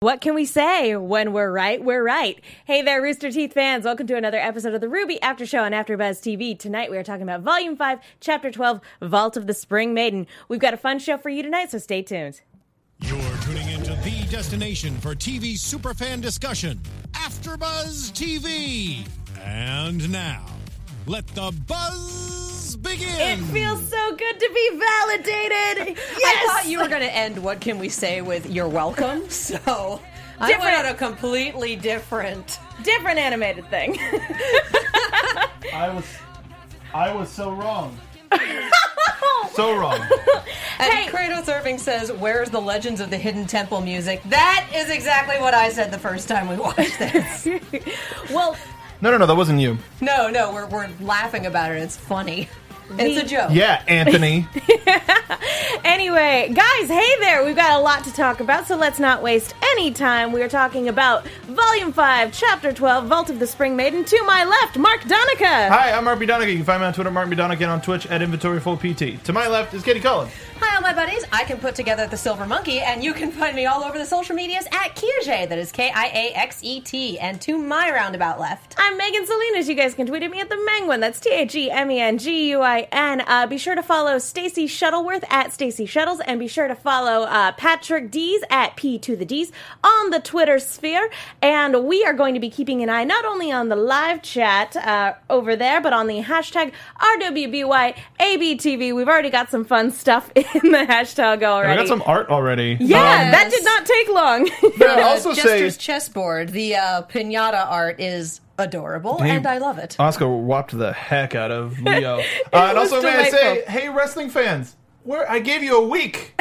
What can we say? When we're right, we're right. Hey there, Rooster Teeth fans. Welcome to another episode of the RWBY After Show on After Buzz TV. Tonight we are talking about Volume 5, Chapter 12, Vault of the Spring Maiden. We've got a fun show for you tonight, so stay tuned. You're tuning into the destination for TV superfan discussion, After Buzz TV. And now, let the buzz begin. It feels so good to be validated. Yes! I thought you were going to end What Can We Say with "You're welcome." So I went on a completely different animated thing. I was so wrong. So wrong. And hey. Kratos Irving says, "Where's the Legends of the Hidden Temple music?" That is exactly what I said the first time we watched this. Well. No, that wasn't you. No, we're laughing about it. It's funny. It's a joke. Yeah, Anthony. Yeah. Anyway, guys, hey there. We've got a lot to talk about, so let's not waste any time. We are talking about Volume 5, Chapter 12, Vault of the Spring Maiden. To my left, Mark Donica. Hi, I'm Mark B. Donica. You can find me on Twitter, Mark B. Donica, and on Twitch at InventoryFullPT. To my left is Katie Cullen. Hi, all my buddies. I can put together the Silver Monkey, and you can find me all over the social medias at Kiaxet. That is Kiaxet. And to my roundabout left, I'm Megan Salinas. You guys can tweet at me at the Menguin. That's THEMENGUIN. And be sure to follow Stacy Shuttleworth at Stacy Shuttles, and be sure to follow Patrick D's at P to the D's on the Twitter sphere. And we are going to be keeping an eye not only on the live chat over there, but on the hashtag RWBYABTV. We've already got some fun stuff in the hashtag already. I got some art already. Yeah, that did not take long. But also Jester's chessboard, the pinata art is adorable, and I love it. Oscar whopped the heck out of Leo. And also, delightful. May I say, hey, wrestling fans, I gave you a week.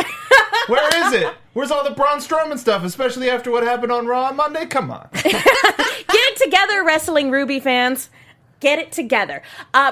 Where is it? Where's all the Braun Strowman stuff, especially after what happened on Raw on Monday? Come on. Get it together, wrestling RWBY fans. Get it together.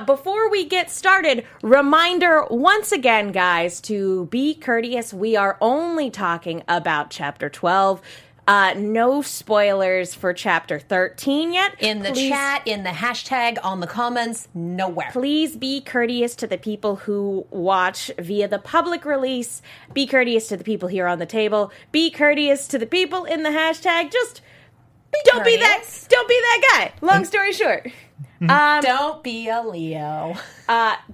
Before we get started, reminder once again, guys, to be courteous. We are only talking about Chapter 12. No spoilers for Chapter 13 yet. In the chat, in the hashtag, on the comments, nowhere. Please be courteous to the people who watch via the public release. Be courteous to the people here on the table. Be courteous to the people in the hashtag. Just don't be that guy. Long story short. Don't be a Leo.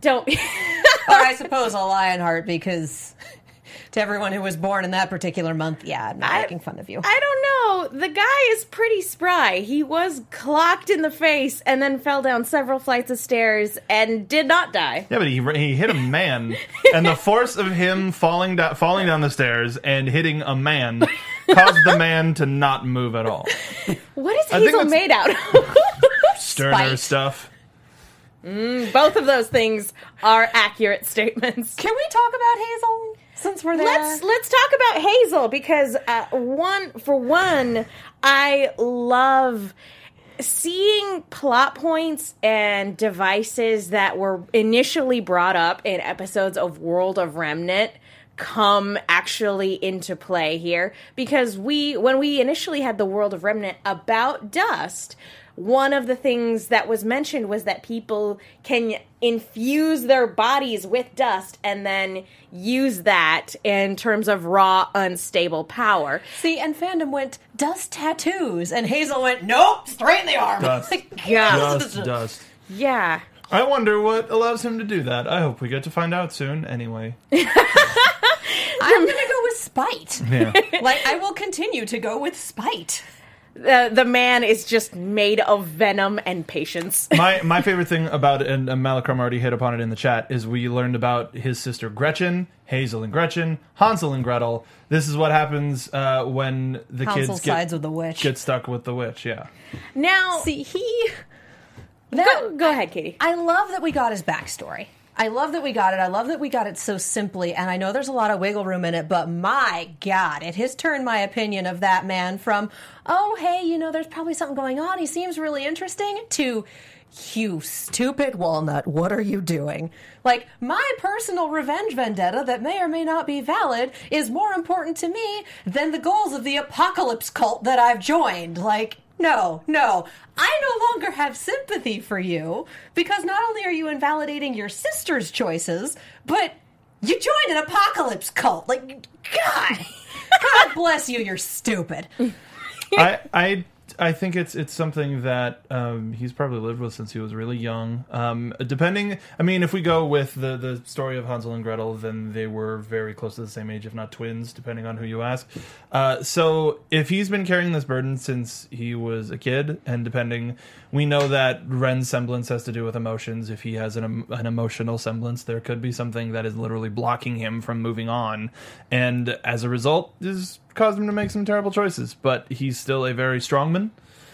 Don't be. Or I suppose a Lionheart, because... to everyone who was born in that particular month, yeah, I'm not making fun of you. I don't know. The guy is pretty spry. He was clocked in the face and then fell down several flights of stairs and did not die. Yeah, but he hit a man, and the force of him falling down the stairs and hitting a man caused the man to not move at all. What is Hazel made out of? Sterner stuff. Both of those things are accurate statements. Can we talk about Hazel? Since we're there, let's talk about Hazel, because for one, I love seeing plot points and devices that were initially brought up in episodes of World of Remnant come actually into play here, because when we initially had the World of Remnant about Dust, one of the things that was mentioned was that people can infuse their bodies with dust and then use that in terms of raw, unstable power. See, and fandom went, dust tattoos. And Hazel went, nope, straight in the arm. Dust. Dust. Yeah. I wonder what allows him to do that. I hope we get to find out soon anyway. I'm going to go with spite. Yeah. I will continue to go with spite. The man is just made of venom and patience. My favorite thing about it, and Malakram already hit upon it in the chat, is we learned about his sister Gretchen, Hazel and Gretchen, Hansel and Gretel. This is what happens when the kids get stuck with the witch, yeah. Now, see, Go ahead, Katie. I love that we got his backstory. I love that we got it. I love that we got it so simply, and I know there's a lot of wiggle room in it, but my God, it has turned my opinion of that man from, oh, hey, there's probably something going on, he seems really interesting, to, you stupid walnut, what are you doing? My personal revenge vendetta that may or may not be valid is more important to me than the goals of the apocalypse cult that I've joined. No, I no longer have sympathy for you, because not only are you invalidating your sister's choices, but you joined an apocalypse cult. God. God bless you, you're stupid. I think it's something that he's probably lived with since he was really young. Depending, I mean, if we go with the story of Hansel and Gretel, then they were very close to the same age, if not twins, depending on who you ask. So if he's been carrying this burden since he was a kid, and depending, we know that Ren's semblance has to do with emotions. If he has an emotional semblance, there could be something that is literally blocking him from moving on. And as a result, is caused him to make some terrible choices, but he's still a very strongman.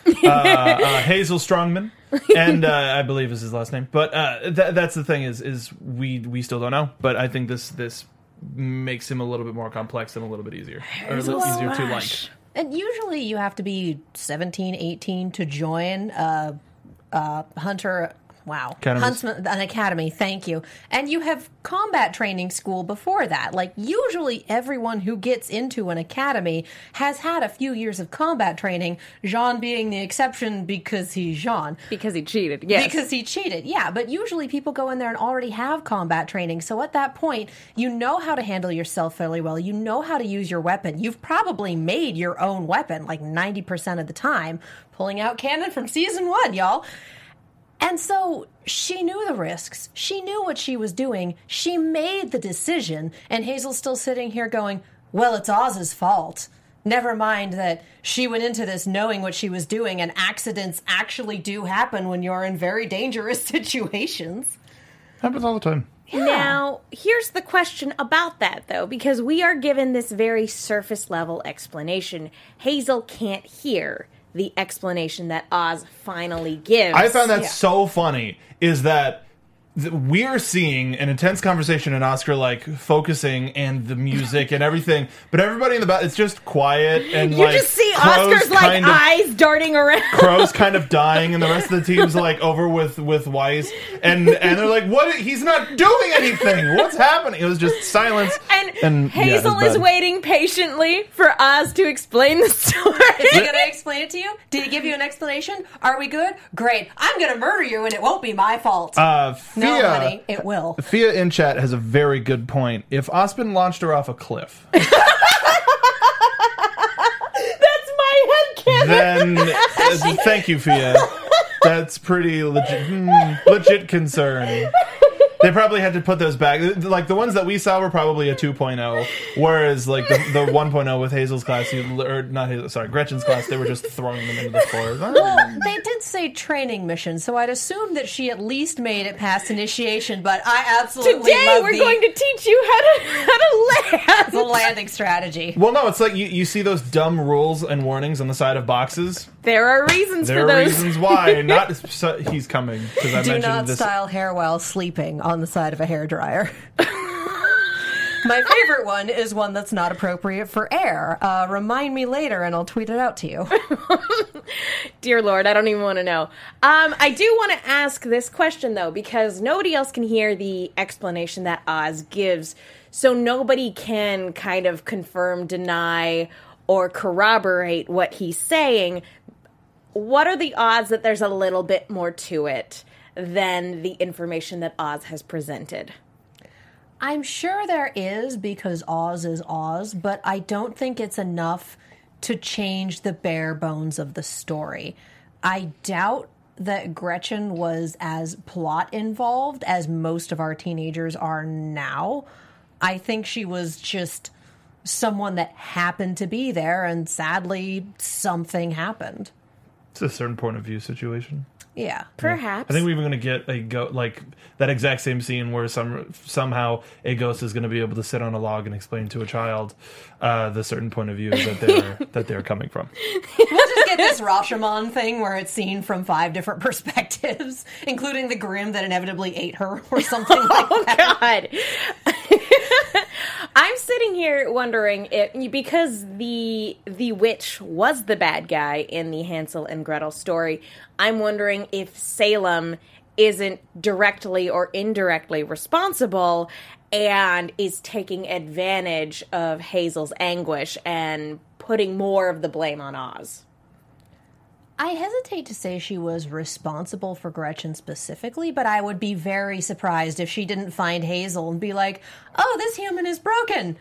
Hazel Strongman, and I believe is his last name. But that's the thing is we still don't know. But I think this makes him a little bit more complex and a little bit easier, or a little easier to like. And usually you have to be 17, 18 to join Hunter. Wow. Huntsman, an academy, thank you. And you have combat training school before that. Like, usually everyone who gets into an academy has had a few years of combat training, Jean being the exception because he's Jean. Because he cheated, yes. Because he cheated, yeah. But usually people go in there and already have combat training. So at that point, you know how to handle yourself fairly well. You know how to use your weapon. You've probably made your own weapon, like 90% of the time. Pulling out cannon from season 1, y'all. And so she knew the risks. She knew what she was doing. She made the decision. And Hazel's still sitting here going, well, it's Oz's fault. Never mind that she went into this knowing what she was doing, and accidents actually do happen when you're in very dangerous situations. Happens all the time. Yeah. Now, here's the question about that, though, because we are given this very surface-level explanation. Hazel can't hear the explanation that Oz finally gives. I found that so funny, is that we're seeing an intense conversation and Oscar, like, focusing and the music and everything, but everybody in the back, it's just quiet and, you like... You just see Oscar's, like, eyes darting around. Crow's kind of dying, and the rest of the team's, like, over with Weiss, and they're like, what? He's not doing anything! What's happening? It was just silence. And Hazel is waiting patiently for Oz to explain the story. Is he going to explain it to you? Did he give you an explanation? Are we good? Great. I'm going to murder you and it won't be my fault. Fia, no, honey, it will. Fia in chat has a very good point. If Ozpin launched her off a cliff... That's my headcanon. Then, thank you, Fia. That's pretty legit, legit concern. They probably had to put those back. Like, the ones that we saw were probably a 2.0, whereas, like, the 1.0 with Hazel's class, or not Hazel, sorry, Gretchen's class, they were just throwing them into the floor. Well, they did say training mission, so I'd assume that she at least made it past initiation, but I absolutely love we're going to teach you how to land. The landing strategy. Well, no, it's like you see those dumb rules and warnings on the side of boxes. There are reasons for those. There are reasons why. Not so, he's coming, because I mentioned this. Do not style hair while sleeping on the side of a hairdryer. My favorite one is one that's not appropriate for air. Remind me later and I'll tweet it out to you. Dear Lord, I don't even want to know. I do want to ask this question, though, because nobody else can hear the explanation that Oz gives, so nobody can kind of confirm, deny, or corroborate what he's saying. What are the odds that there's a little bit more to it than the information that Oz has presented? I'm sure there is, because Oz is Oz, but I don't think it's enough to change the bare bones of the story. I doubt that Gretchen was as plot involved as most of our teenagers are now. I think she was just someone that happened to be there, and sadly, something happened. It's a certain point of view situation. Yeah, perhaps. I think we're going to get a ghost, like that exact same scene where somehow a ghost is going to be able to sit on a log and explain to a child the certain point of view that they're coming from. We'll just get this Rashomon thing where it's seen from 5 different perspectives, including the Grimm that inevitably ate her or something like that. Oh, God. I'm sitting here wondering if, because the witch was the bad guy in the Hansel and Gretel story, I'm wondering if Salem isn't directly or indirectly responsible and is taking advantage of Hazel's anguish and putting more of the blame on Oz. I hesitate to say she was responsible for Gretchen specifically, but I would be very surprised if she didn't find Hazel and be like, oh, this human is broken.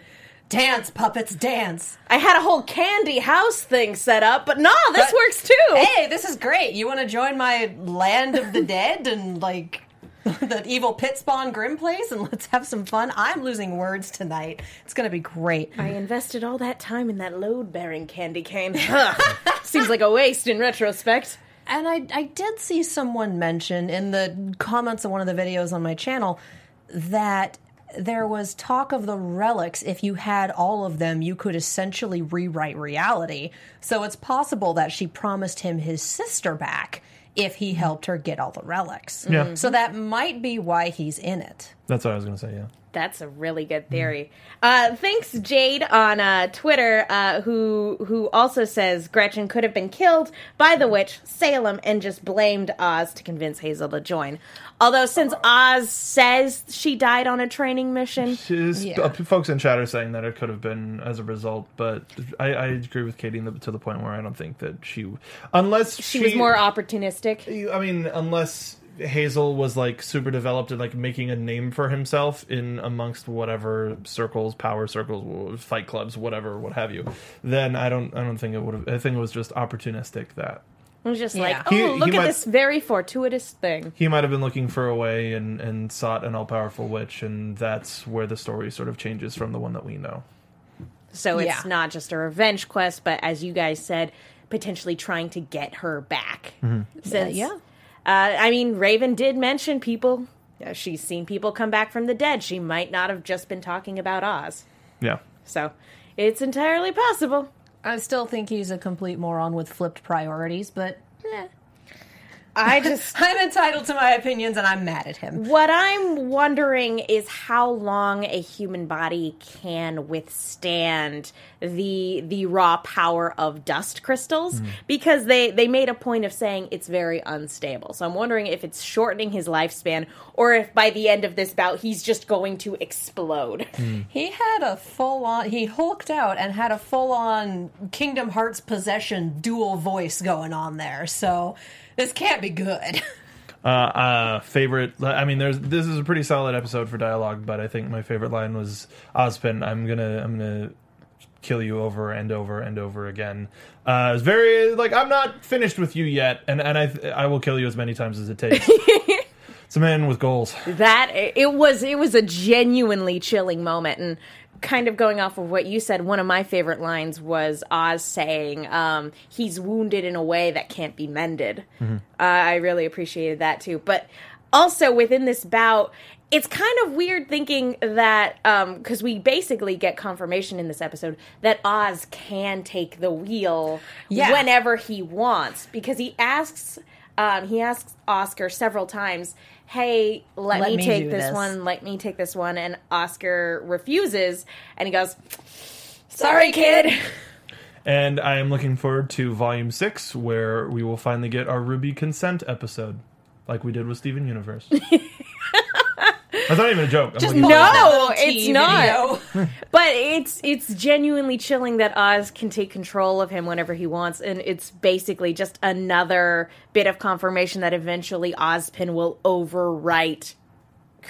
Dance, puppets, dance. I had a whole candy house thing set up, but nah, this works too. Hey, this is great. You want to join my land of the dead and, like, the evil pit spawn grim place and let's have some fun? I'm losing words tonight. It's going to be great. I invested all that time in that load-bearing candy cane. Seems like a waste in retrospect. And I did see someone mention in the comments of one of the videos on my channel that there was talk of the relics. If you had all of them, you could essentially rewrite reality. So it's possible that she promised him his sister back if he helped her get all the relics. Yeah. Mm-hmm. So that might be why he's in it. That's what I was going to say, yeah. That's a really good theory. Thanks, Jade, on Twitter, who also says Gretchen could have been killed by the witch, Salem, and just blamed Oz to convince Hazel to join. Although, since Oz says she died on a training mission... Folks in chat are saying that it could have been as a result, but I agree with Katie to the point where I don't think that she... Unless she was more opportunistic. I mean, unless... Hazel was, like, super developed and, like, making a name for himself in amongst whatever circles, power circles, fight clubs, whatever, what have you, then I don't think it would have... I think it was just opportunistic that... It was just like, look at this very fortuitous thing. He might have been looking for a way and sought an all-powerful witch, and that's where the story sort of changes from the one that we know. So it's not just a revenge quest, but as you guys said, potentially trying to get her back. Mm-hmm. Since... yeah. I mean, Raven did mention people. She's seen people come back from the dead. She might not have just been talking about Oz. Yeah. So, it's entirely possible. I still think he's a complete moron with flipped priorities, but... eh. I'm entitled to my opinions, and I'm mad at him. What I'm wondering is how long a human body can withstand the raw power of dust crystals, because they made a point of saying it's very unstable. So I'm wondering if it's shortening his lifespan, or if by the end of this bout, he's just going to explode. Mm. He hulked out and had a full-on Kingdom Hearts possession dual voice going on there, so... this can't be good. Favorite... I mean, this is a pretty solid episode for dialogue, but I think my favorite line was, Ozpin, I'm gonna kill you over and over and over again. It's very, like, I'm not finished with you yet, and I will kill you as many times as it takes. It's a man with goals. It was a genuinely chilling moment, and kind of going off of what you said, one of my favorite lines was Oz saying, he's wounded in a way that can't be mended. Mm-hmm. I really appreciated that too. But also within this bout, it's kind of weird thinking that, because we basically get confirmation in this episode that Oz can take the wheel whenever he wants, because he asks Oscar several times, hey, let me take this one, and Oscar refuses, and he goes, sorry, kid. And I am looking forward to Volume 6, where we will finally get our RWBY consent episode, like we did with Steven Universe. That's not even a joke. No, it's not. But it's genuinely chilling that Oz can take control of him whenever he wants, and it's basically just another bit of confirmation that eventually Ozpin will overwrite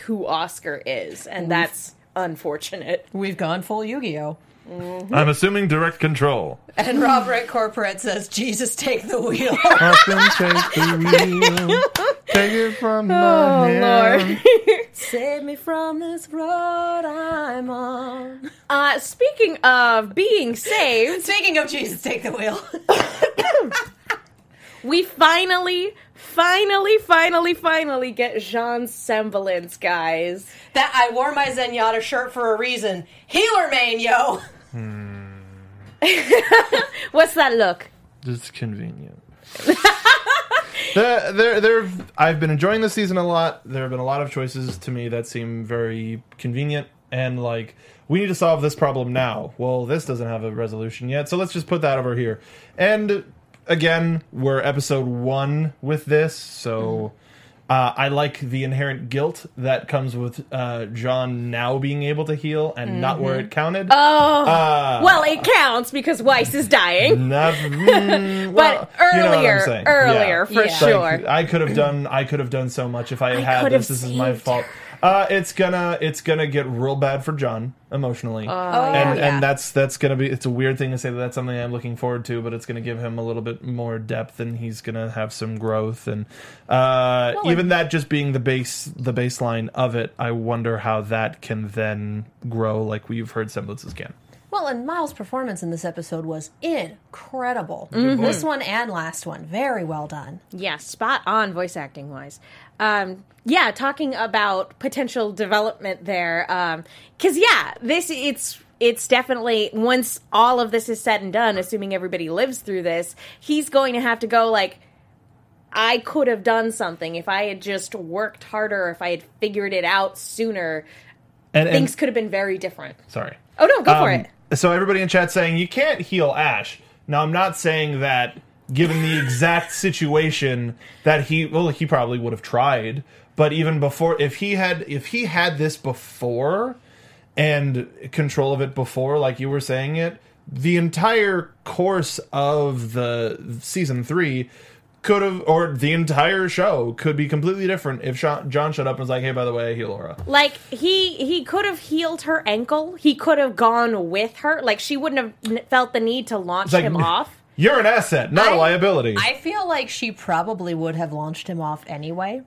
who Oscar is, and that's unfortunate. We've gone full Yu-Gi-Oh! Mm-hmm. I'm assuming direct control. And Robert Corporate says, Jesus, take the wheel. Take it from my hand. Lord. Save me from this road I'm on. Speaking of being saved... Speaking of Jesus, take the wheel. We finally get Jean's semblance, guys. That I wore my Zenyatta shirt for a reason. Healer main, yo! What's that look? It's convenient. I've been enjoying this season a lot. There have been a lot of choices to me that seem very convenient and like, we need to solve this problem now. Well, this doesn't have a resolution yet, so let's just put that over here. And again, we're episode 1 with this, so I like the inherent guilt that comes with Jaune now being able to heal and not where it counted. Oh, well, it counts because Weiss is dying. But earlier, for sure. I could have done so much if I had this. This is my fault. It's gonna get real bad for Jean emotionally, and that's gonna be. It's a weird thing to say that that's something I'm looking forward to, but it's gonna give him a little bit more depth, and he's gonna have some growth. And even that just being the baseline of it, I wonder how that can then grow, like we've heard semblances can. Well, and Miles' performance in this episode was incredible. Mm-hmm. This one and last one. Very well done. Yeah, spot on voice acting-wise. Talking about potential development there. Because, it's definitely, once all of this is said and done, assuming everybody lives through this, he's going to have to go, like, I could have done something if I had just worked harder, if I had figured it out sooner. Things could have been very different. Sorry. Oh, no, go for it. So everybody in chat saying, you can't heal Ash. Now, I'm not saying that, given the exact situation, that he probably would have tried. But even before, if he had this before and control of it before, like you were saying it, the entire course of the season 3 could have, or the entire show could be completely different if Jean showed up and was like, hey, by the way, heal Laura. Like, he could have healed her ankle. He could have gone with her. Like, she wouldn't have felt the need to launch him off. You're an asset, not a liability. I feel like she probably would have launched him off anyway.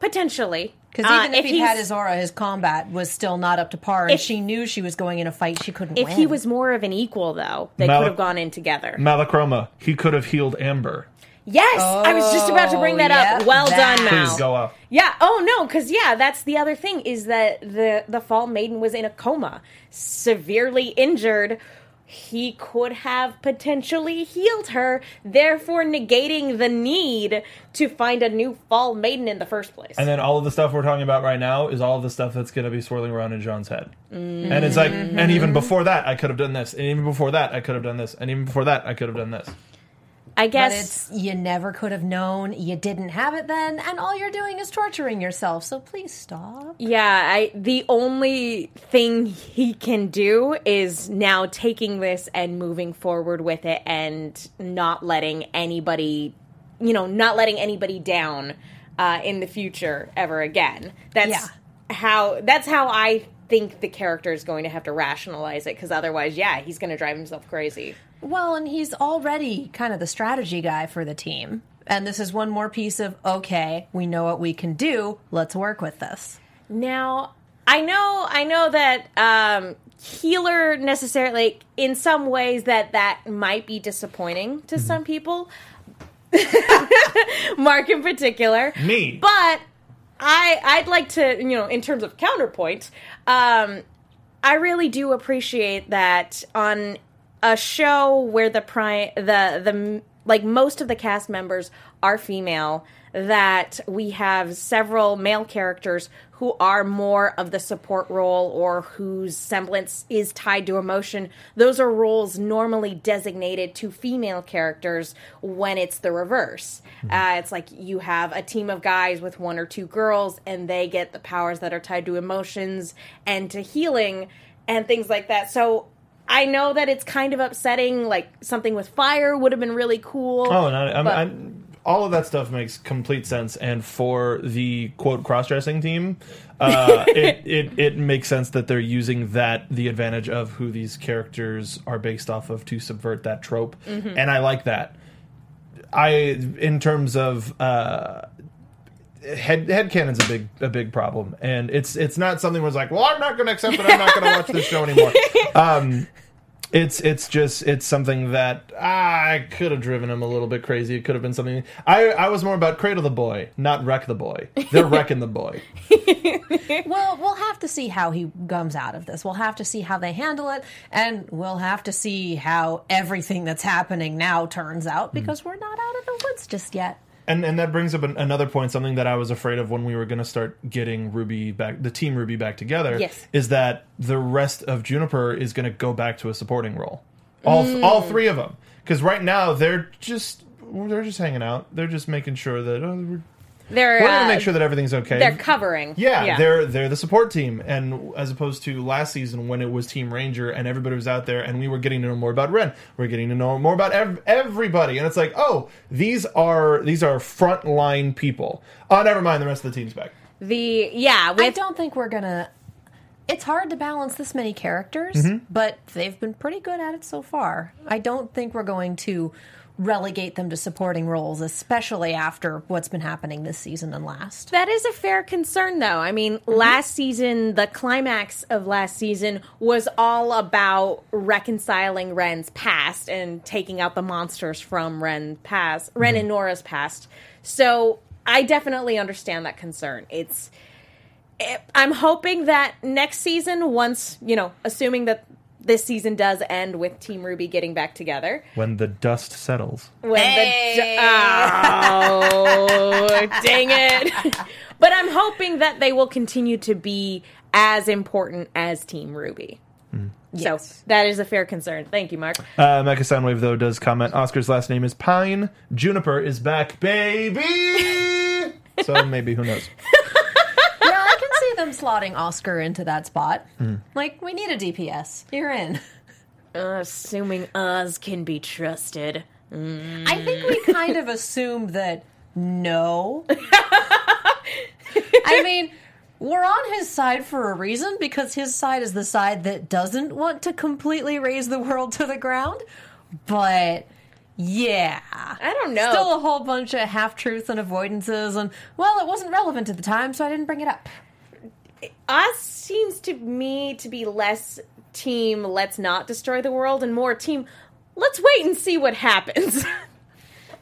Potentially. Because even if he had his aura, his combat was still not up to par. If she knew she was going in a fight, she couldn't win. If he was more of an equal, though, they could have gone in together. Malachroma, he could have healed Amber. Yes, I was just about to bring that up. Well done, Mal. Please go up. Yeah, that's the other thing, is that the Fall Maiden was in a coma, severely injured. He could have potentially healed her, therefore negating the need to find a new Fall Maiden in the first place. And then all of the stuff we're talking about right now is all of the stuff that's going to be swirling around in Jean's head. Mm-hmm. And it's like, and even before that, I could have done this. And even before that, I could have done this. And even before that, I could have done this. I guess. But it's, you never could have known, you didn't have it then, and all you're doing is torturing yourself, so please stop. Yeah, the only thing he can do is now taking this and moving forward with it and not letting anybody down in the future ever again. That's how I think the character is going to have to rationalize it, because otherwise, he's going to drive himself crazy. Well, and he's already kind of the strategy guy for the team. And this is one more piece of, okay, we know what we can do. Let's work with this. Now, I know that healer necessarily, in some ways, that might be disappointing to some people. Mark in particular. Me. But I'd like to, in terms of counterpoint, I really do appreciate that on a show where most of the cast members are female, that we have several male characters who are more of the support role or whose semblance is tied to emotion. Those are roles normally designated to female characters when it's the reverse. It's like you have a team of guys with one or two girls, and they get the powers that are tied to emotions and to healing and things like that. So I know that it's kind of upsetting, like something with fire would have been really cool. Oh, no, all of that stuff makes complete sense, and for the, quote, cross-dressing team, it makes sense that they're using the advantage of who these characters are based off of to subvert that trope, and I like that. In terms of... Headcanon's a big problem, and it's not something where it's like, well, I'm not going to accept it, I'm not going to watch this show anymore. It's something that I could have driven him a little bit crazy. It could have been something. I was more about cradle the boy, not wreck the boy. They're wrecking the boy. Well, we'll have to see how he comes out of this. We'll have to see how they handle it, and we'll have to see how everything that's happening now turns out, because we're not out of the woods just yet. And that brings up another point, something that I was afraid of when we were going to start getting RWBY back, the team RWBY back together, is that the rest of Juniper is going to go back to a supporting role. All three of them. Because right now, they're just hanging out. They're just making sure that... we're going to make sure that everything's okay. They're covering. Yeah, they're the support team. And as opposed to last season when it was Team Ranger and everybody was out there and we were getting to know more about Ren. We're getting to know more about everybody. And it's like, oh, these are frontline people. Oh, never mind. The rest of the team's back. I don't think we're gonna. It's hard to balance this many characters, but they've been pretty good at it so far. I don't think we're going to relegate them to supporting roles, especially after what's been happening this season and last. That is a fair concern, though. I mean, last season, the climax of last season was all about reconciling Ren's past and taking out the monsters from Ren and Nora's past. So I definitely understand that concern. I'm hoping that next season, once, you know, assuming that this season does end with Team RWBY getting back together. When the dust settles. Oh, dang it. But I'm hoping that they will continue to be as important as Team RWBY. Yes. So that is a fair concern. Thank you, Mark. Mecha Soundwave, though, does comment, Oscar's last name is Pine. Juniper is back, baby! So maybe, who knows? I'm slotting Oscar into that spot. Like, we need a DPS. You're in. Assuming Oz can be trusted. I think we kind of assumed that no. I mean, we're on his side for a reason, because his side is the side that doesn't want to completely raise the world to the ground. But... yeah. I don't know. Still a whole bunch of half-truths and avoidances and, well, it wasn't relevant at the time, so I didn't bring it up. Oz seems to me to be less team let's not destroy the world and more team let's wait and see what happens.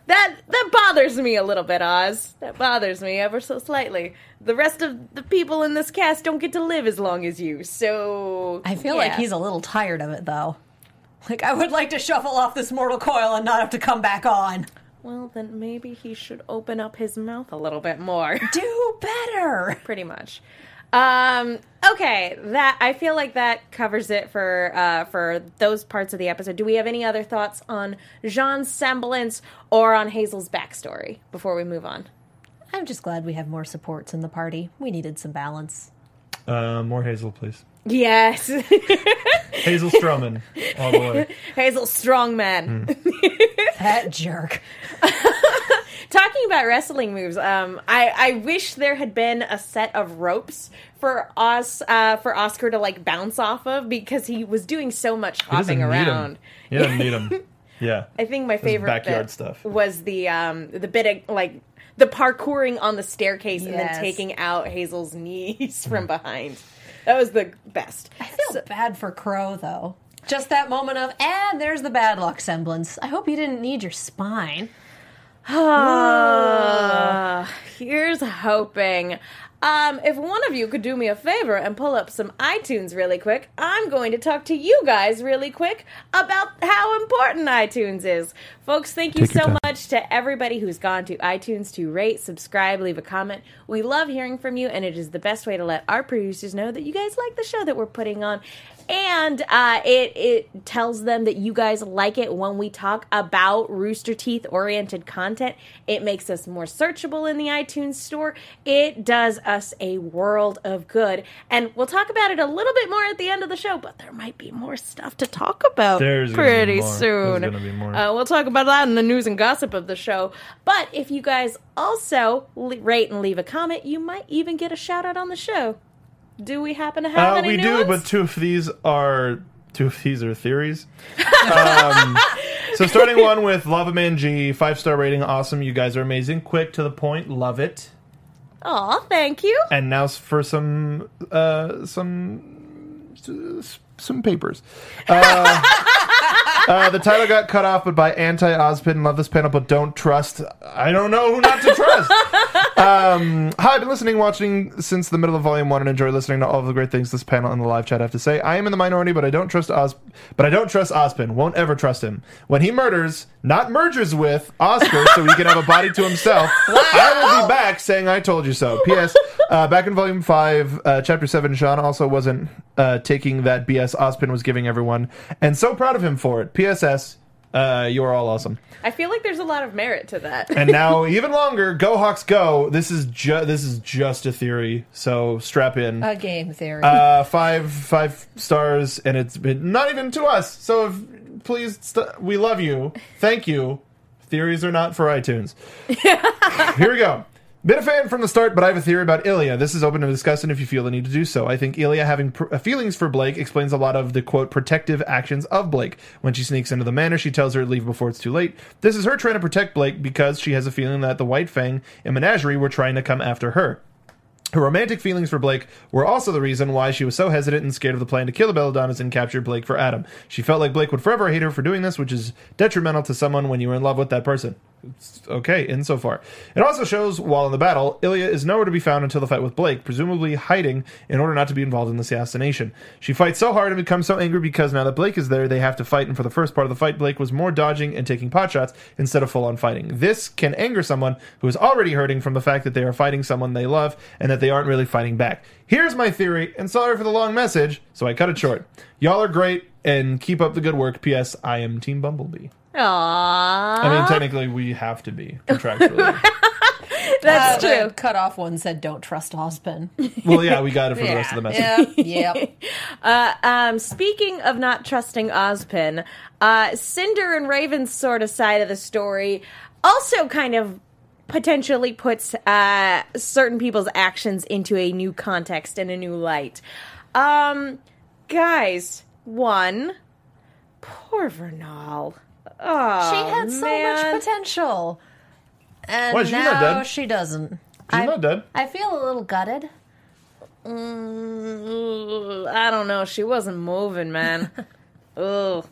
that bothers me a little bit, Oz. That bothers me ever so slightly. The rest of the people in this cast don't get to live as long as you, so... I feel like he's a little tired of it, though. Like, I would like to shuffle off this mortal coil and not have to come back on. Well, then maybe he should open up his mouth a little bit more. Do better! Pretty much. Okay, that I feel like that covers it for those parts of the episode. Do we have any other thoughts on Jean's semblance or on Hazel's backstory before we move on? I'm just glad we have more supports in the party. We needed some balance. More Hazel, please. Yes. Hazel Strowman, all the way. Hazel Strongman. That jerk. Talking about wrestling moves, I wish there had been a set of ropes for Oscar to like bounce off of, because he was doing so much hopping around. He doesn't need him. Yeah. I think my favorite backyard stuff was the bit of like the parkouring on the staircase and then taking out Hazel's knees from behind. That was the best. I feel bad for Crow, though. Just that moment of, and there's the bad luck semblance. I hope you didn't need your spine. Here's hoping. If one of you could do me a favor and pull up some iTunes really quick, I'm going to talk to you guys really quick about how important iTunes is. Folks, thank you so much to everybody who's gone to iTunes to rate, subscribe, leave a comment. We love hearing from you, and it is the best way to let our producers know that you guys like the show that we're putting on. And it tells them that you guys like it when we talk about Rooster Teeth-oriented content. It makes us more searchable in the iTunes store. It does us a world of good. And we'll talk about it a little bit more at the end of the show, but there might be more stuff to talk about soon. There's gonna be more. We'll talk about that in the news and gossip of the show. But if you guys also rate and leave a comment, you might even get a shout-out on the show. Do we happen to have any new ones? We do, but two of these are theories. So starting one with Lava Man G, 5-star rating, awesome. You guys are amazing. Quick, to the point, love it. Aw, thank you. And now for some papers. The title got cut off, but by Anti-Ozpin. Love this panel, but don't trust. I don't know who not to trust. Hi, I've been listening, watching since the middle of Volume 1, and enjoy listening to all of the great things this panel and the live chat have to say. I am in the minority, but I don't trust Ozpin. Won't ever trust him. When he murders, not merges with, Oscar, so he can have a body to himself, I will be back saying I told you so. P.S. Back in Volume 5, Chapter 7, Jean also wasn't taking that BS Ozpin was giving everyone, and so proud of him for it. P.S.S. You are all awesome. I feel like there's a lot of merit to that. And now, even longer, go Hawks go. This is just a theory, so strap in. A game theory. Five stars, and it's been not even to us. So we love you. Thank you. Theories are not for iTunes. Here we go. Been a fan from the start, but I have a theory about Ilia. This is open to discussion if you feel the need to do so. I think Ilia having feelings for Blake explains a lot of the, quote, protective actions of Blake. When she sneaks into the manor, she tells her to leave before it's too late. This is her trying to protect Blake because she has a feeling that the White Fang and Menagerie were trying to come after her. Her romantic feelings for Blake were also the reason why she was so hesitant and scared of the plan to kill the Belladonnas and capture Blake for Adam. She felt like Blake would forever hate her for doing this, which is detrimental to someone when you are in love with that person. It's okay, insofar. It also shows, while in the battle, Ilia is nowhere to be found until the fight with Blake, presumably hiding in order not to be involved in the assassination. She fights so hard and becomes so angry because now that Blake is there, they have to fight, and for the first part of the fight, Blake was more dodging and taking potshots instead of full-on fighting. This can anger someone who is already hurting from the fact that they are fighting someone they love and that they aren't really fighting back. Here's my theory, and sorry for the long message, so I cut it short. Y'all are great, and keep up the good work. P.S. I am Team Bumblebee. Aww. I mean, technically, we have to be contractually. That's true. Cut off one said, "Don't trust Ozpin." Well, yeah, we got it for the rest of the message. Yeah. Yep. Speaking of not trusting Ozpin, Cinder and Raven's sort of side of the story also kind of potentially puts certain people's actions into a new context and a new light. Guys, one, poor Vernal. Oh, she had so much potential, and well, now she doesn't. She's not dead. I feel a little gutted. I don't know. She wasn't moving, man. Ugh.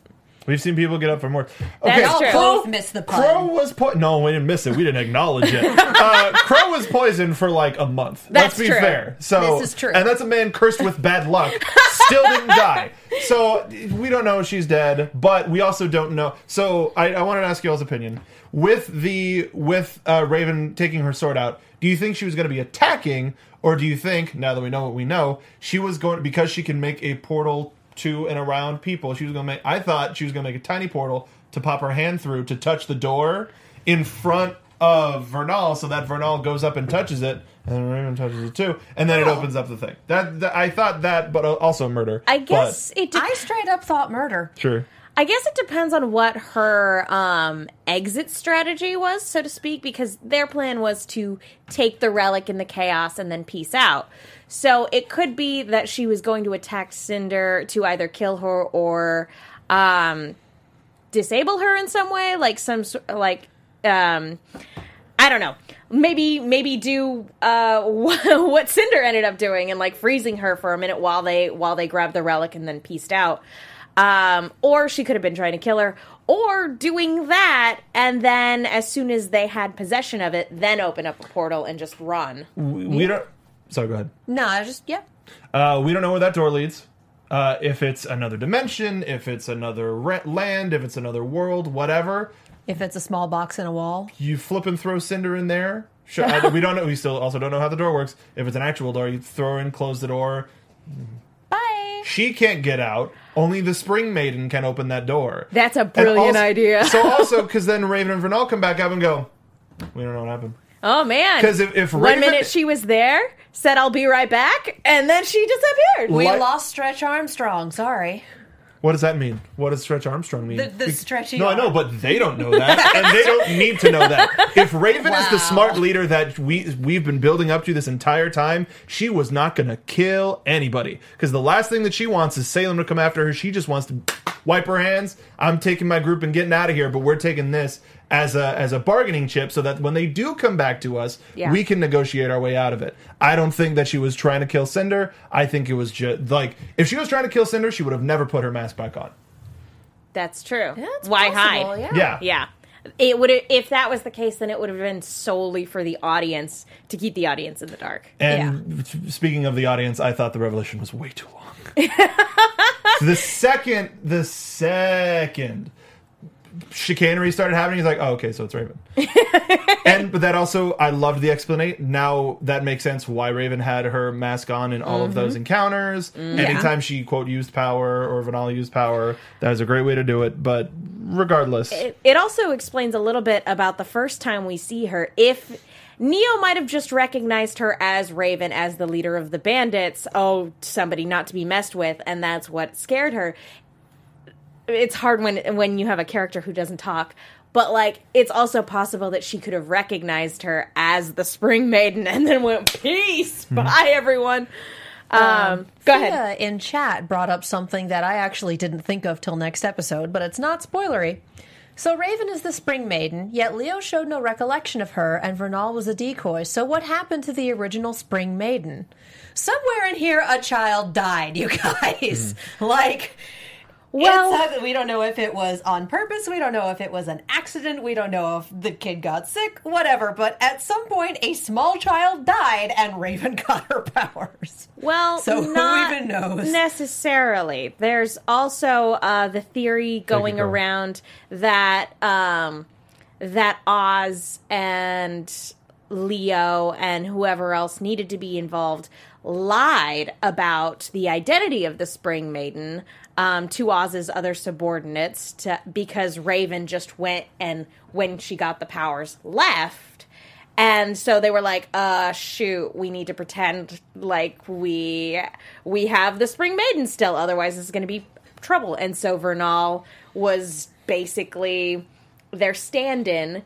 We've seen people get up for more. Okay, that's true. Both missed the pun. Crow was poisoned. No, we didn't miss it. We didn't acknowledge it. Crow was poisoned for like a month. That's Let's be true. Fair. So this is true. And that's a man cursed with bad luck. Still didn't die. So we don't know she's dead, but we also don't know. So I wanted to ask y'all's opinion with Raven taking her sword out. Do you think she was going to be attacking, or do you think, now that we know what we know, she was going, because she can make a portal to and around people, she was going to make, I thought she was going to make a tiny portal to pop her hand through to touch the door in front of Vernal, so that Vernal goes up and touches it, and then Raven touches it too, and then it opens up the thing. That I thought that, but also murder. I guess I straight up thought murder. Sure. I guess it depends on what her exit strategy was, so to speak, because their plan was to take the relic in the chaos and then peace out. So it could be that she was going to attack Cinder to either kill her or disable her in some way, like some like I don't know. Maybe do what Cinder ended up doing and like freezing her for a minute while they grabbed the relic and then peaced out. Or she could have been trying to kill her, or doing that, and then as soon as they had possession of it, then open up a portal and just run. We don't... Sorry, go ahead. No, I just... Yeah. We don't know where that door leads. If it's another dimension, if it's another land, if it's another world, whatever. If it's a small box in a wall. You flip and throw Cinder in there. Sure, we don't know. We still also don't know how the door works. If it's an actual door, you throw in, close the door... She can't get out. Only the Spring Maiden can open that door. That's a brilliant idea. So also, because then Raven and Vernal come back up and go, we don't know what happened. Oh, man. Because if Raven... 1 minute she was there, said, I'll be right back, and then she disappeared. We lost Stretch Armstrong. Sorry. What does that mean? What does Stretch Armstrong mean? The stretchy arm. No, I know, but they don't know that, and they don't need to know that. If Raven is the smart leader that we've been building up to this entire time, she was not going to kill anybody. Because the last thing that she wants is Salem to come after her. She just wants to wipe her hands. I'm taking my group and getting out of here, but we're taking this as a bargaining chip so that when they do come back to us, we can negotiate our way out of it. I don't think that she was trying to kill Cinder. I think it was just, like, if she was trying to kill Cinder, she would have never put her mask back on. That's true. That's why possible, hide? Yeah. It would, if that was the case, then it would have been solely for the audience, to keep the audience in the dark. And speaking of the audience, I thought the revelation was way too long. So the second chicanery started happening, he's like, oh, okay, so it's Raven. But that also, I loved the explanation. Now that makes sense why Raven had her mask on in all of those encounters. Anytime she, quote, used power or Vernal used power, that was a great way to do it. But regardless. It also explains a little bit about the first time we see her. If Neo might have just recognized her as Raven, as the leader of the bandits, somebody not to be messed with, and that's what scared her. It's hard when you have a character who doesn't talk, But, like, it's also possible that she could have recognized her as the Spring Maiden and then went, peace, bye, everyone. Go ahead. Thea in chat brought up something that I actually didn't think of till next episode, but it's not spoilery. So Raven is the Spring Maiden, yet Leo showed no recollection of her, and Vernal was a decoy. So what happened to the original Spring Maiden? Somewhere in here, a child died, you guys. Like... Well, we don't know if it was on purpose. We don't know if it was an accident. We don't know if the kid got sick, whatever. But at some point, a small child died and Raven got her powers. Well, so not who even knows? Necessarily. There's also the theory going around that that Oz and Leo and whoever else needed to be involved lied about the identity of the Spring Maiden to Oz's other subordinates because Raven just went and when she got the powers left. And so they were like, shoot, we need to pretend like we have the Spring Maiden still. Otherwise it's going to be trouble. And so Vernal was basically their stand-in.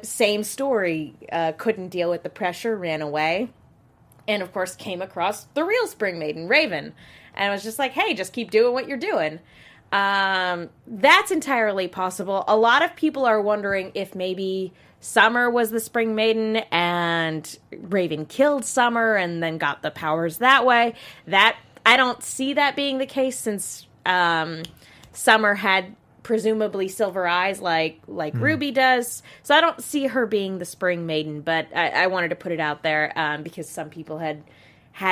Same story. Couldn't deal with the pressure, ran away. And, of course, came across the real Spring Maiden, Raven. And I was just like, hey, just keep doing what you're doing. That's entirely possible. A lot of people are wondering if maybe Summer was the Spring Maiden and Raven killed Summer and then got the powers that way. That I don't see that being the case since Summer had presumably silver eyes like Ruby does. So I don't see her being the Spring Maiden, but I wanted to put it out there because some people had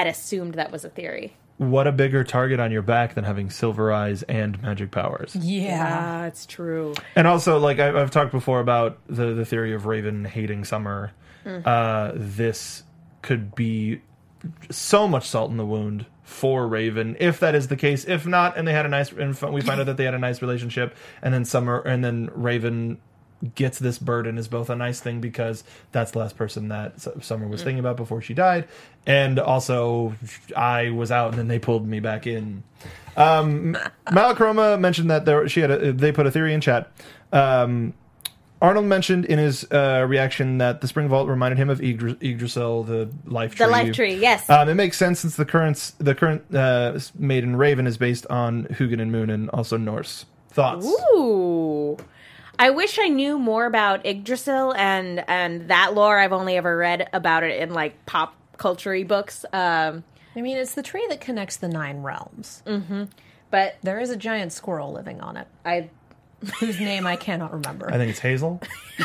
assumed that was a theory. What a bigger target on your back than having silver eyes and magic powers. Yeah, it's true. And also, like, I've talked before about the theory of Raven hating Summer. This could be so much salt in the wound for Raven, if that is the case. If not, and they had we find out that they had a nice relationship, and then Summer, and then Raven gets this burden is both a nice thing because that's the last person that Summer was thinking about before she died, and also I was out and then they pulled me back in. Malachroma mentioned that they put a theory in chat. Arnold mentioned in his reaction that the Spring Vault reminded him of Yggdrasil, the life tree. The life tree, yes. It makes sense since the current Maiden Raven is based on Hugin and Moon and also Norse. Thoughts? Ooh. I wish I knew more about Yggdrasil and that lore. I've only ever read about it in, like, pop culture-y books. I mean, it's the tree that connects the nine realms. Mm-hmm. But there is a giant squirrel living on it. Whose name I cannot remember. I think it's Hazel.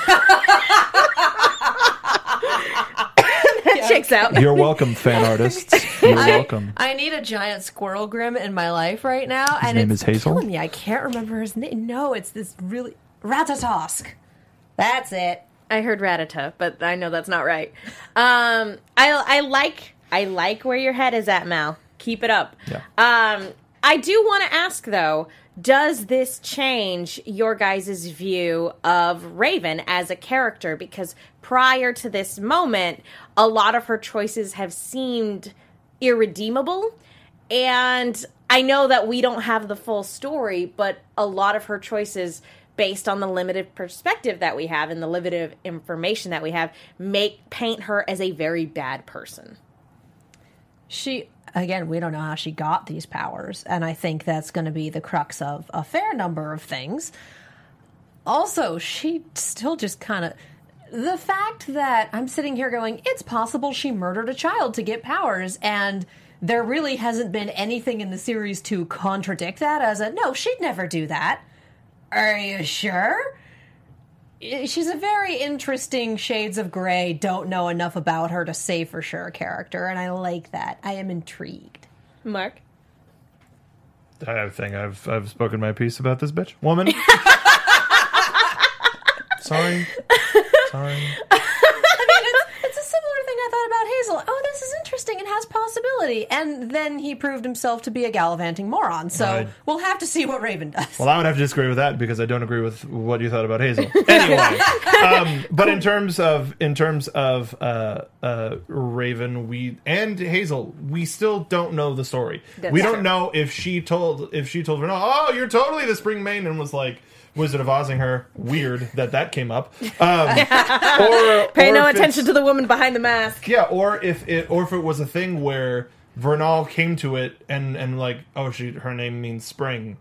That checks out. You're welcome, fan artists. You're welcome. I need a giant squirrel grim in my life right now. His name is Hazel? Killing me. I can't remember his name. No, it's this really... Ratatosk. That's it. I heard Ratata, but I know that's not right. I like where your head is at, Mal. Keep it up. Yeah. I do want to ask, though, does this change your guys' view of Raven as a character? Because prior to this moment, a lot of her choices have seemed irredeemable. And I know that we don't have the full story, but a lot of her choices, based on the limited perspective that we have and the limited information that we have, paint her as a very bad person. Again, we don't know how she got these powers, and I think that's going to be the crux of a fair number of things. Also, she still just kind of... The fact that I'm sitting here going, it's possible she murdered a child to get powers, and there really hasn't been anything in the series to contradict that as no, she'd never do that. Are you sure? She's a very interesting shades of gray, don't know enough about her to say for sure character, and I like that. I am intrigued. Mark? I think I've spoken my piece about this bitch. Woman. Sorry. It's a similar thing I thought about Hazel. Oh, this is interesting. It has possibility. And then he proved himself to be a gallivanting moron, so we'll have to see what Raven does. Well, I would have to disagree with that because I don't agree with what you thought about Hazel. Anyway, but in terms of Raven and Hazel, we still don't know the story. That's true. We don't know if she told Vernal, oh, you're totally the Spring Maiden, and was like, Wizard of Ozing her. Weird that came up. Pay no attention to the woman behind the mask. Yeah, or if it was a thing where Vernal came to it and like, oh, her name means spring.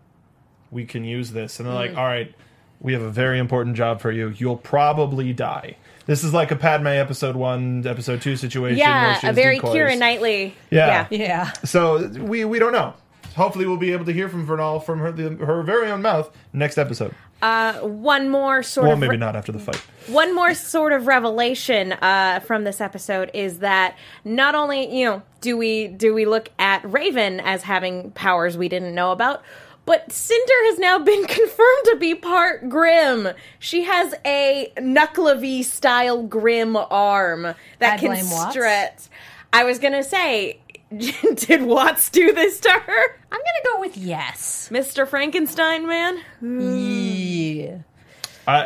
We can use this. And they're like, all right, we have a very important job for you. You'll probably die. This is like a Padme episode 1, episode 2 situation. Yeah, where a very decoys. Keira Knightley. Yeah. So we don't know. Hopefully we'll be able to hear from Vernal from her very own mouth next episode. Maybe not after the fight. One more sort of revelation from this episode is that not only, do we look at Raven as having powers we didn't know about, but Cinder has now been confirmed to be part Grimm. She has a Knucklavy style Grimm arm that can stretch. I was going to say, did Watts do this to her? I'm going to go with yes. Mr. Frankenstein, man? Yeah.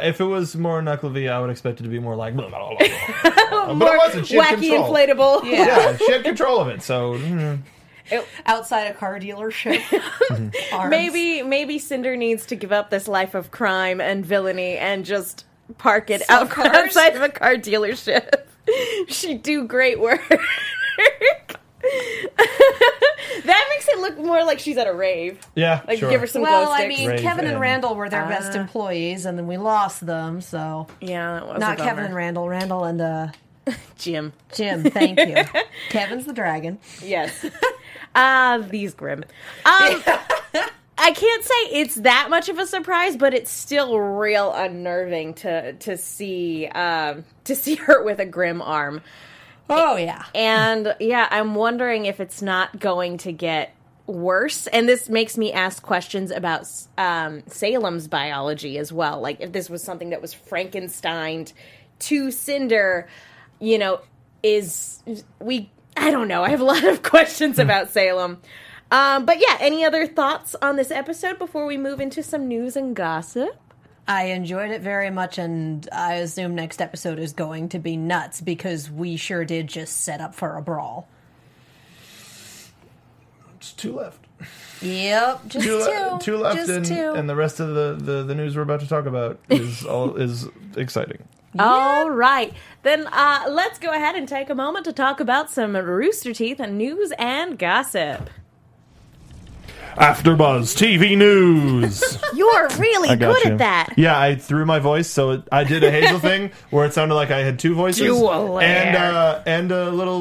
If it was more Knucklavy, I would expect it to be more like... Blah, blah, blah, blah. But it wasn't. She wacky inflatable. Yeah, she had control of it, so... Outside a car dealership. Maybe Cinder needs to give up this life of crime and villainy and just park it outside of a car dealership. She'd do great work. That makes it look more like she's at a rave. Yeah, like sure. Give her some glow sticks. I mean, rave Kevin and Randall were their best employees, and then we lost them. So yeah, that was not a bummer. Kevin and Randall. Randall and Jim. Jim, thank you. Kevin's the dragon. Yes. These Grimm. I can't say it's that much of a surprise, but it's still real unnerving to see her with a Grimm arm. Oh, yeah. And, yeah, I'm wondering if it's not going to get worse. And this makes me ask questions about Salem's biology as well. Like, if this was something that was Frankensteined to Cinder, I don't know. I have a lot of questions about Salem. But, yeah, any other thoughts on this episode before we move into some news and gossip? I enjoyed it very much, and I assume next episode is going to be nuts because we sure did just set up for a brawl. Just two left. Yep, just two left, just and the rest of the news we're about to talk about is exciting. Yeah. All right, then let's go ahead and take a moment to talk about some Rooster Teeth and news and gossip. After Buzz TV News. You're really good at that. Yeah, I threw my voice, so I did a Hazel thing where it sounded like I had two voices. Dual and a little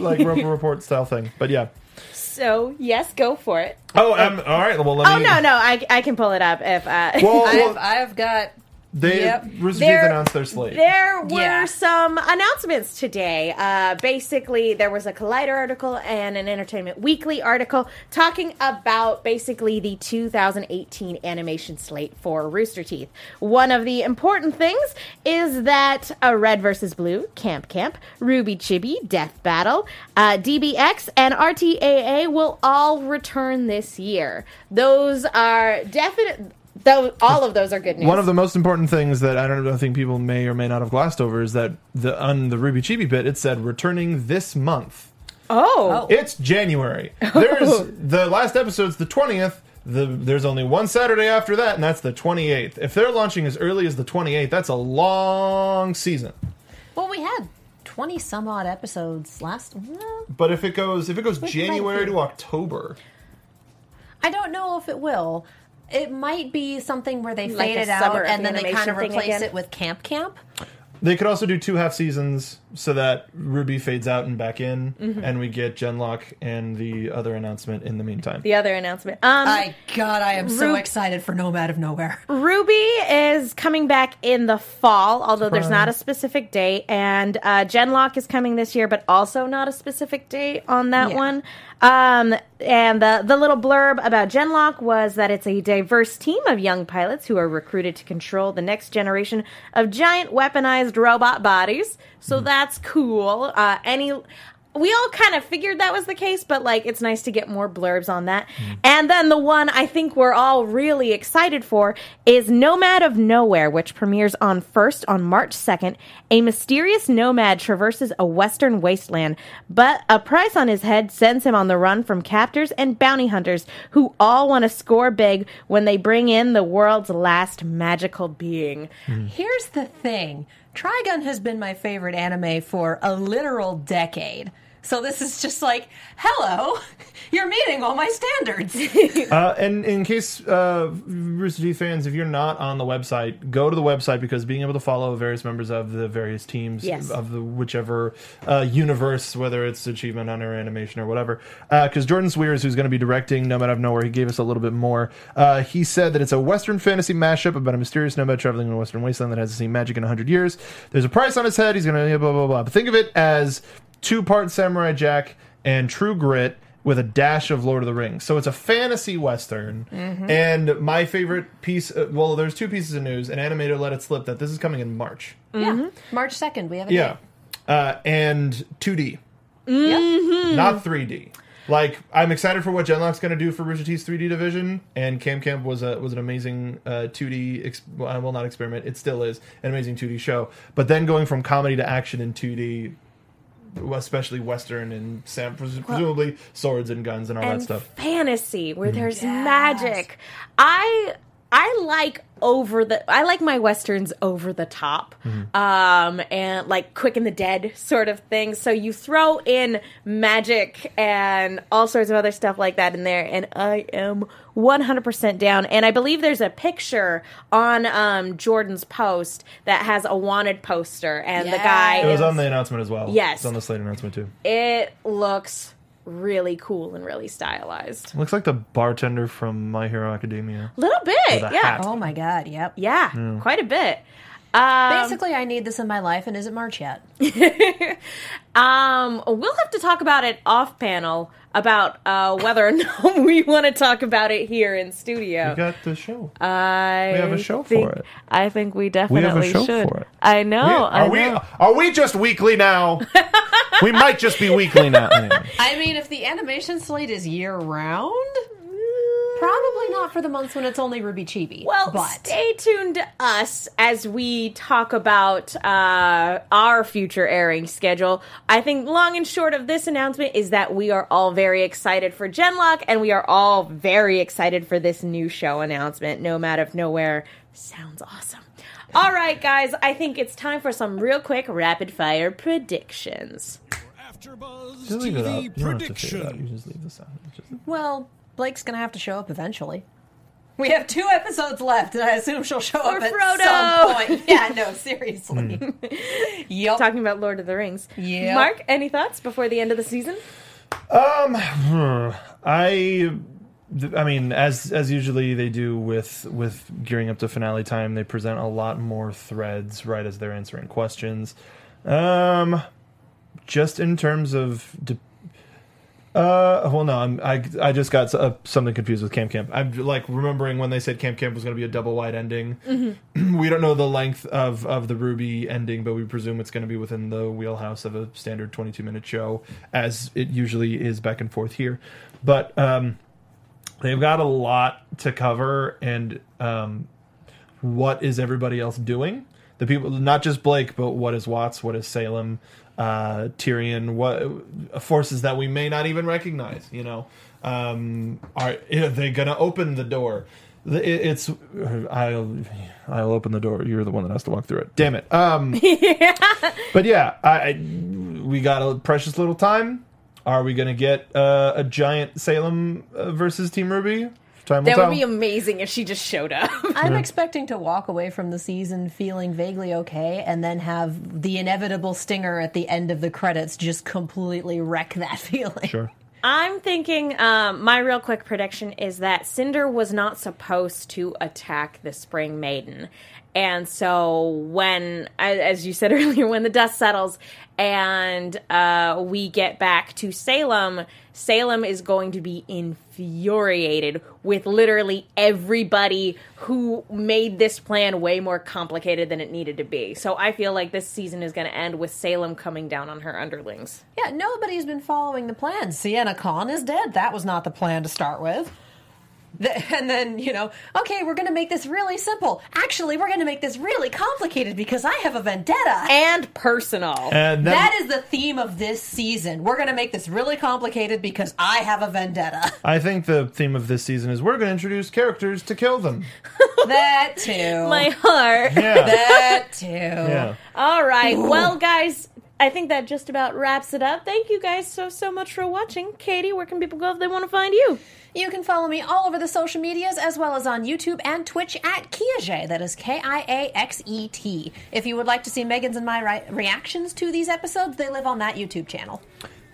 like Roper Report style thing. But yeah. So yes, go for it. Oh, all right. Well, let me. Oh no, I can pull it up if I've got. Rooster Teeth announced their slate. There were some announcements today. Basically, there was a Collider article and an Entertainment Weekly article talking about basically the 2018 animation slate for Rooster Teeth. One of the important things is that Red vs. Blue, Camp Camp, RWBY Chibi, Death Battle, DBX, and RTAA will all return this year. Those are definite... Though all of those are good news. One of the most important things that I don't think people may or may not have glossed over is that on the RWBY Chibi bit, it said, returning this month. Oh. It's January. Oh. The last episode's the 20th. There's only one Saturday after that, and that's the 28th. If they're launching as early as the 28th, that's a long season. Well, we had 20-some-odd episodes last... But if it goes January to October... I don't know if it will... It might be something where they fade it out and then they kind of replace it with Camp Camp. They could also do two half seasons so that RWBY fades out and back in, and we get Genlock and the other announcement in the meantime. The other announcement. My God, I am so excited for Nomad of Nowhere. RWBY is coming back in the fall, although there's not a specific date, and Genlock is coming this year, but also not a specific date on that one. And the little blurb about Genlock was that it's a diverse team of young pilots who are recruited to control the next generation of giant weaponized robot bodies. So that's cool. Any we all kind of figured that was the case, but like it's nice to get more blurbs on that. Mm. And then the one I think we're all really excited for is Nomad of Nowhere, which premieres on March 2nd. A mysterious nomad traverses a western wasteland, but a price on his head sends him on the run from captors and bounty hunters who all want to score big when they bring in the world's last magical being. Mm. Here's the thing. Trigun has been my favorite anime for a literal decade. So this is just like, hello, you're meeting all my standards. And in case, Rooster Teeth fans, if you're not on the website, go to the website, because being able to follow various members of the various teams of the whichever universe, whether it's Achievement Hunter, animation, or whatever, because Jordan Swears, who's going to be directing Nomad of Nowhere, he gave us a little bit more. He said that it's a Western fantasy mashup about a mysterious nomad traveling in a Western wasteland that hasn't seen magic in 100 years. There's a price on his head. He's going to blah, blah, blah. But think of it as... 2-part Samurai Jack and True Grit with a dash of Lord of the Rings. So it's a fantasy Western. Mm-hmm. And my favorite piece, well, there's two pieces of news. An animator let it slip that this is coming in March. Mm-hmm. Yeah, March 2nd. We have a date. And 2D. Mm-hmm. Not 3D. Like, I'm excited for what Genlock's going to do for Rooster Teeth's 3D division, and Camp Camp was an amazing 2D, well, not experiment, it still is, an amazing 2D show. But then going from comedy to action in 2D... especially Western and presumably swords and guns and all that stuff. Fantasy where there's magic. I like my Westerns over the top, and like Quick and the Dead sort of thing. So you throw in magic and all sorts of other stuff like that in there, and I am 100% down. And I believe there's a picture on Jordan's post that has a wanted poster, and the guy... It was on the announcement as well. Yes. It's on the Slate announcement too. It looks... really cool and really stylized. Looks like the bartender from My Hero Academia. A little bit, hat. Oh my god, yep. Yeah, quite a bit. Basically, I need this in my life, and isn't March yet. We'll have to talk about it off-panel, about whether or not we want to talk about it here in studio. We got the show. We have a show for it. I think we definitely should. We have a show for it. I know. Are we just weekly now? We might just be weekly now. Anyway. I mean, if the animation slate is year-round... probably not for the months when it's only RWBY Chibi. Well, stay tuned to us as we talk about our future airing schedule. I think long and short of this announcement is that we are all very excited for Genlock, and we are all very excited for this new show announcement, Nomad of Nowhere. Sounds awesome. All right, guys, I think it's time for some real quick rapid-fire predictions. After Buzz TV predictions. Well... Blake's going to have to show up eventually. We have 2 episodes left, and I assume she'll show up at Frodo. Some point. Yeah, no, seriously. Yep. Talking about Lord of the Rings. Yeah. Mark, any thoughts before the end of the season? I mean, as usually they do with gearing up to finale time, they present a lot more threads right as they're answering questions. Just in terms of... well, no, I just got something confused with Camp Camp. I'm like remembering when they said Camp Camp was going to be a double wide ending. Mm-hmm. We don't know the length of the RWBY ending, but we presume it's going to be within the wheelhouse of a standard 22-minute show, as it usually is back and forth here. But they've got a lot to cover, and what is everybody else doing? The people, not just Blake, but what is Watts? What is Salem? Tyrion, what forces that we may not even recognize, you know, are they gonna open the door? It's I'll open the door. You're the one that has to walk through it. Damn it. But yeah, we got a precious little time. Are we gonna get a giant Salem versus Team RWBY? That would be amazing if she just showed up. I'm expecting to walk away from the season feeling vaguely okay, and then have the inevitable stinger at the end of the credits just completely wreck that feeling. Sure. I'm thinking my real quick prediction is that Cinder was not supposed to attack the Spring Maiden. And so when, as you said earlier, when the dust settles and we get back to Salem, Salem is going to be infuriated with literally everybody who made this plan way more complicated than it needed to be. So I feel like this season is going to end with Salem coming down on her underlings. Yeah, nobody's been following the plan. Sienna Khan is dead. That was not the plan to start with. And then, you know, okay, we're going to make this really simple. Actually, we're going to make this really complicated because I have a vendetta. And personal. And that is the theme of this season. We're going to make this really complicated because I have a vendetta. I think the theme of this season is we're going to introduce characters to kill them. That too. My heart. Yeah. That too. Yeah. All right. Ooh. Well, guys, I think that just about wraps it up. Thank you guys so much for watching. Katie, where can people go if they want to find you? You can follow me all over the social medias as well as on YouTube and Twitch at Kiaxet. That is Kiaxet. If you would like to see Megan's and my reactions to these episodes, they live on that YouTube channel.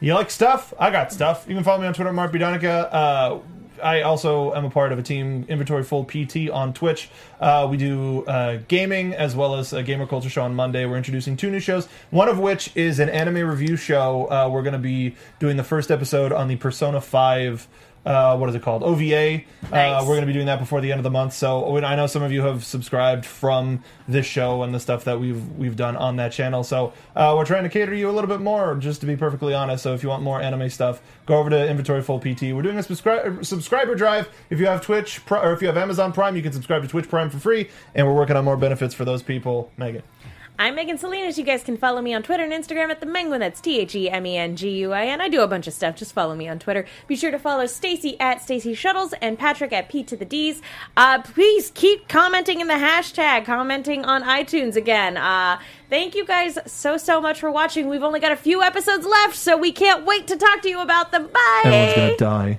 You like stuff? I got stuff. You can follow me on Twitter, Mark B. Donica. I also am a part of a team, Inventory Full PT, on Twitch. We do gaming as well as a gamer culture show on Monday. We're introducing two new shows, one of which is an anime review show. We're going to be doing the first episode on the Persona 5, what is it called? OVA. Nice. We're going to be doing that before the end of the month. So I know some of you have subscribed from this show and the stuff that we've done on that channel. So we're trying to cater to you a little bit more, just to be perfectly honest. So if you want more anime stuff, go over to Inventory Full PT. We're doing a subscriber drive. If you have Twitch or if you have Amazon Prime, you can subscribe to Twitch Prime for free. And we're working on more benefits for those people. Megan. I'm Megan Salinas. You guys can follow me on Twitter and Instagram at The Menguin. That's TheMenguin. I do a bunch of stuff. Just follow me on Twitter. Be sure to follow Stacy at Stacy Shuttles and Patrick at P to the Ds. Please keep commenting in the hashtag, commenting on iTunes again. Thank you guys so much for watching. We've only got a few episodes left, so we can't wait to talk to you about them. Bye! Everyone's gonna die.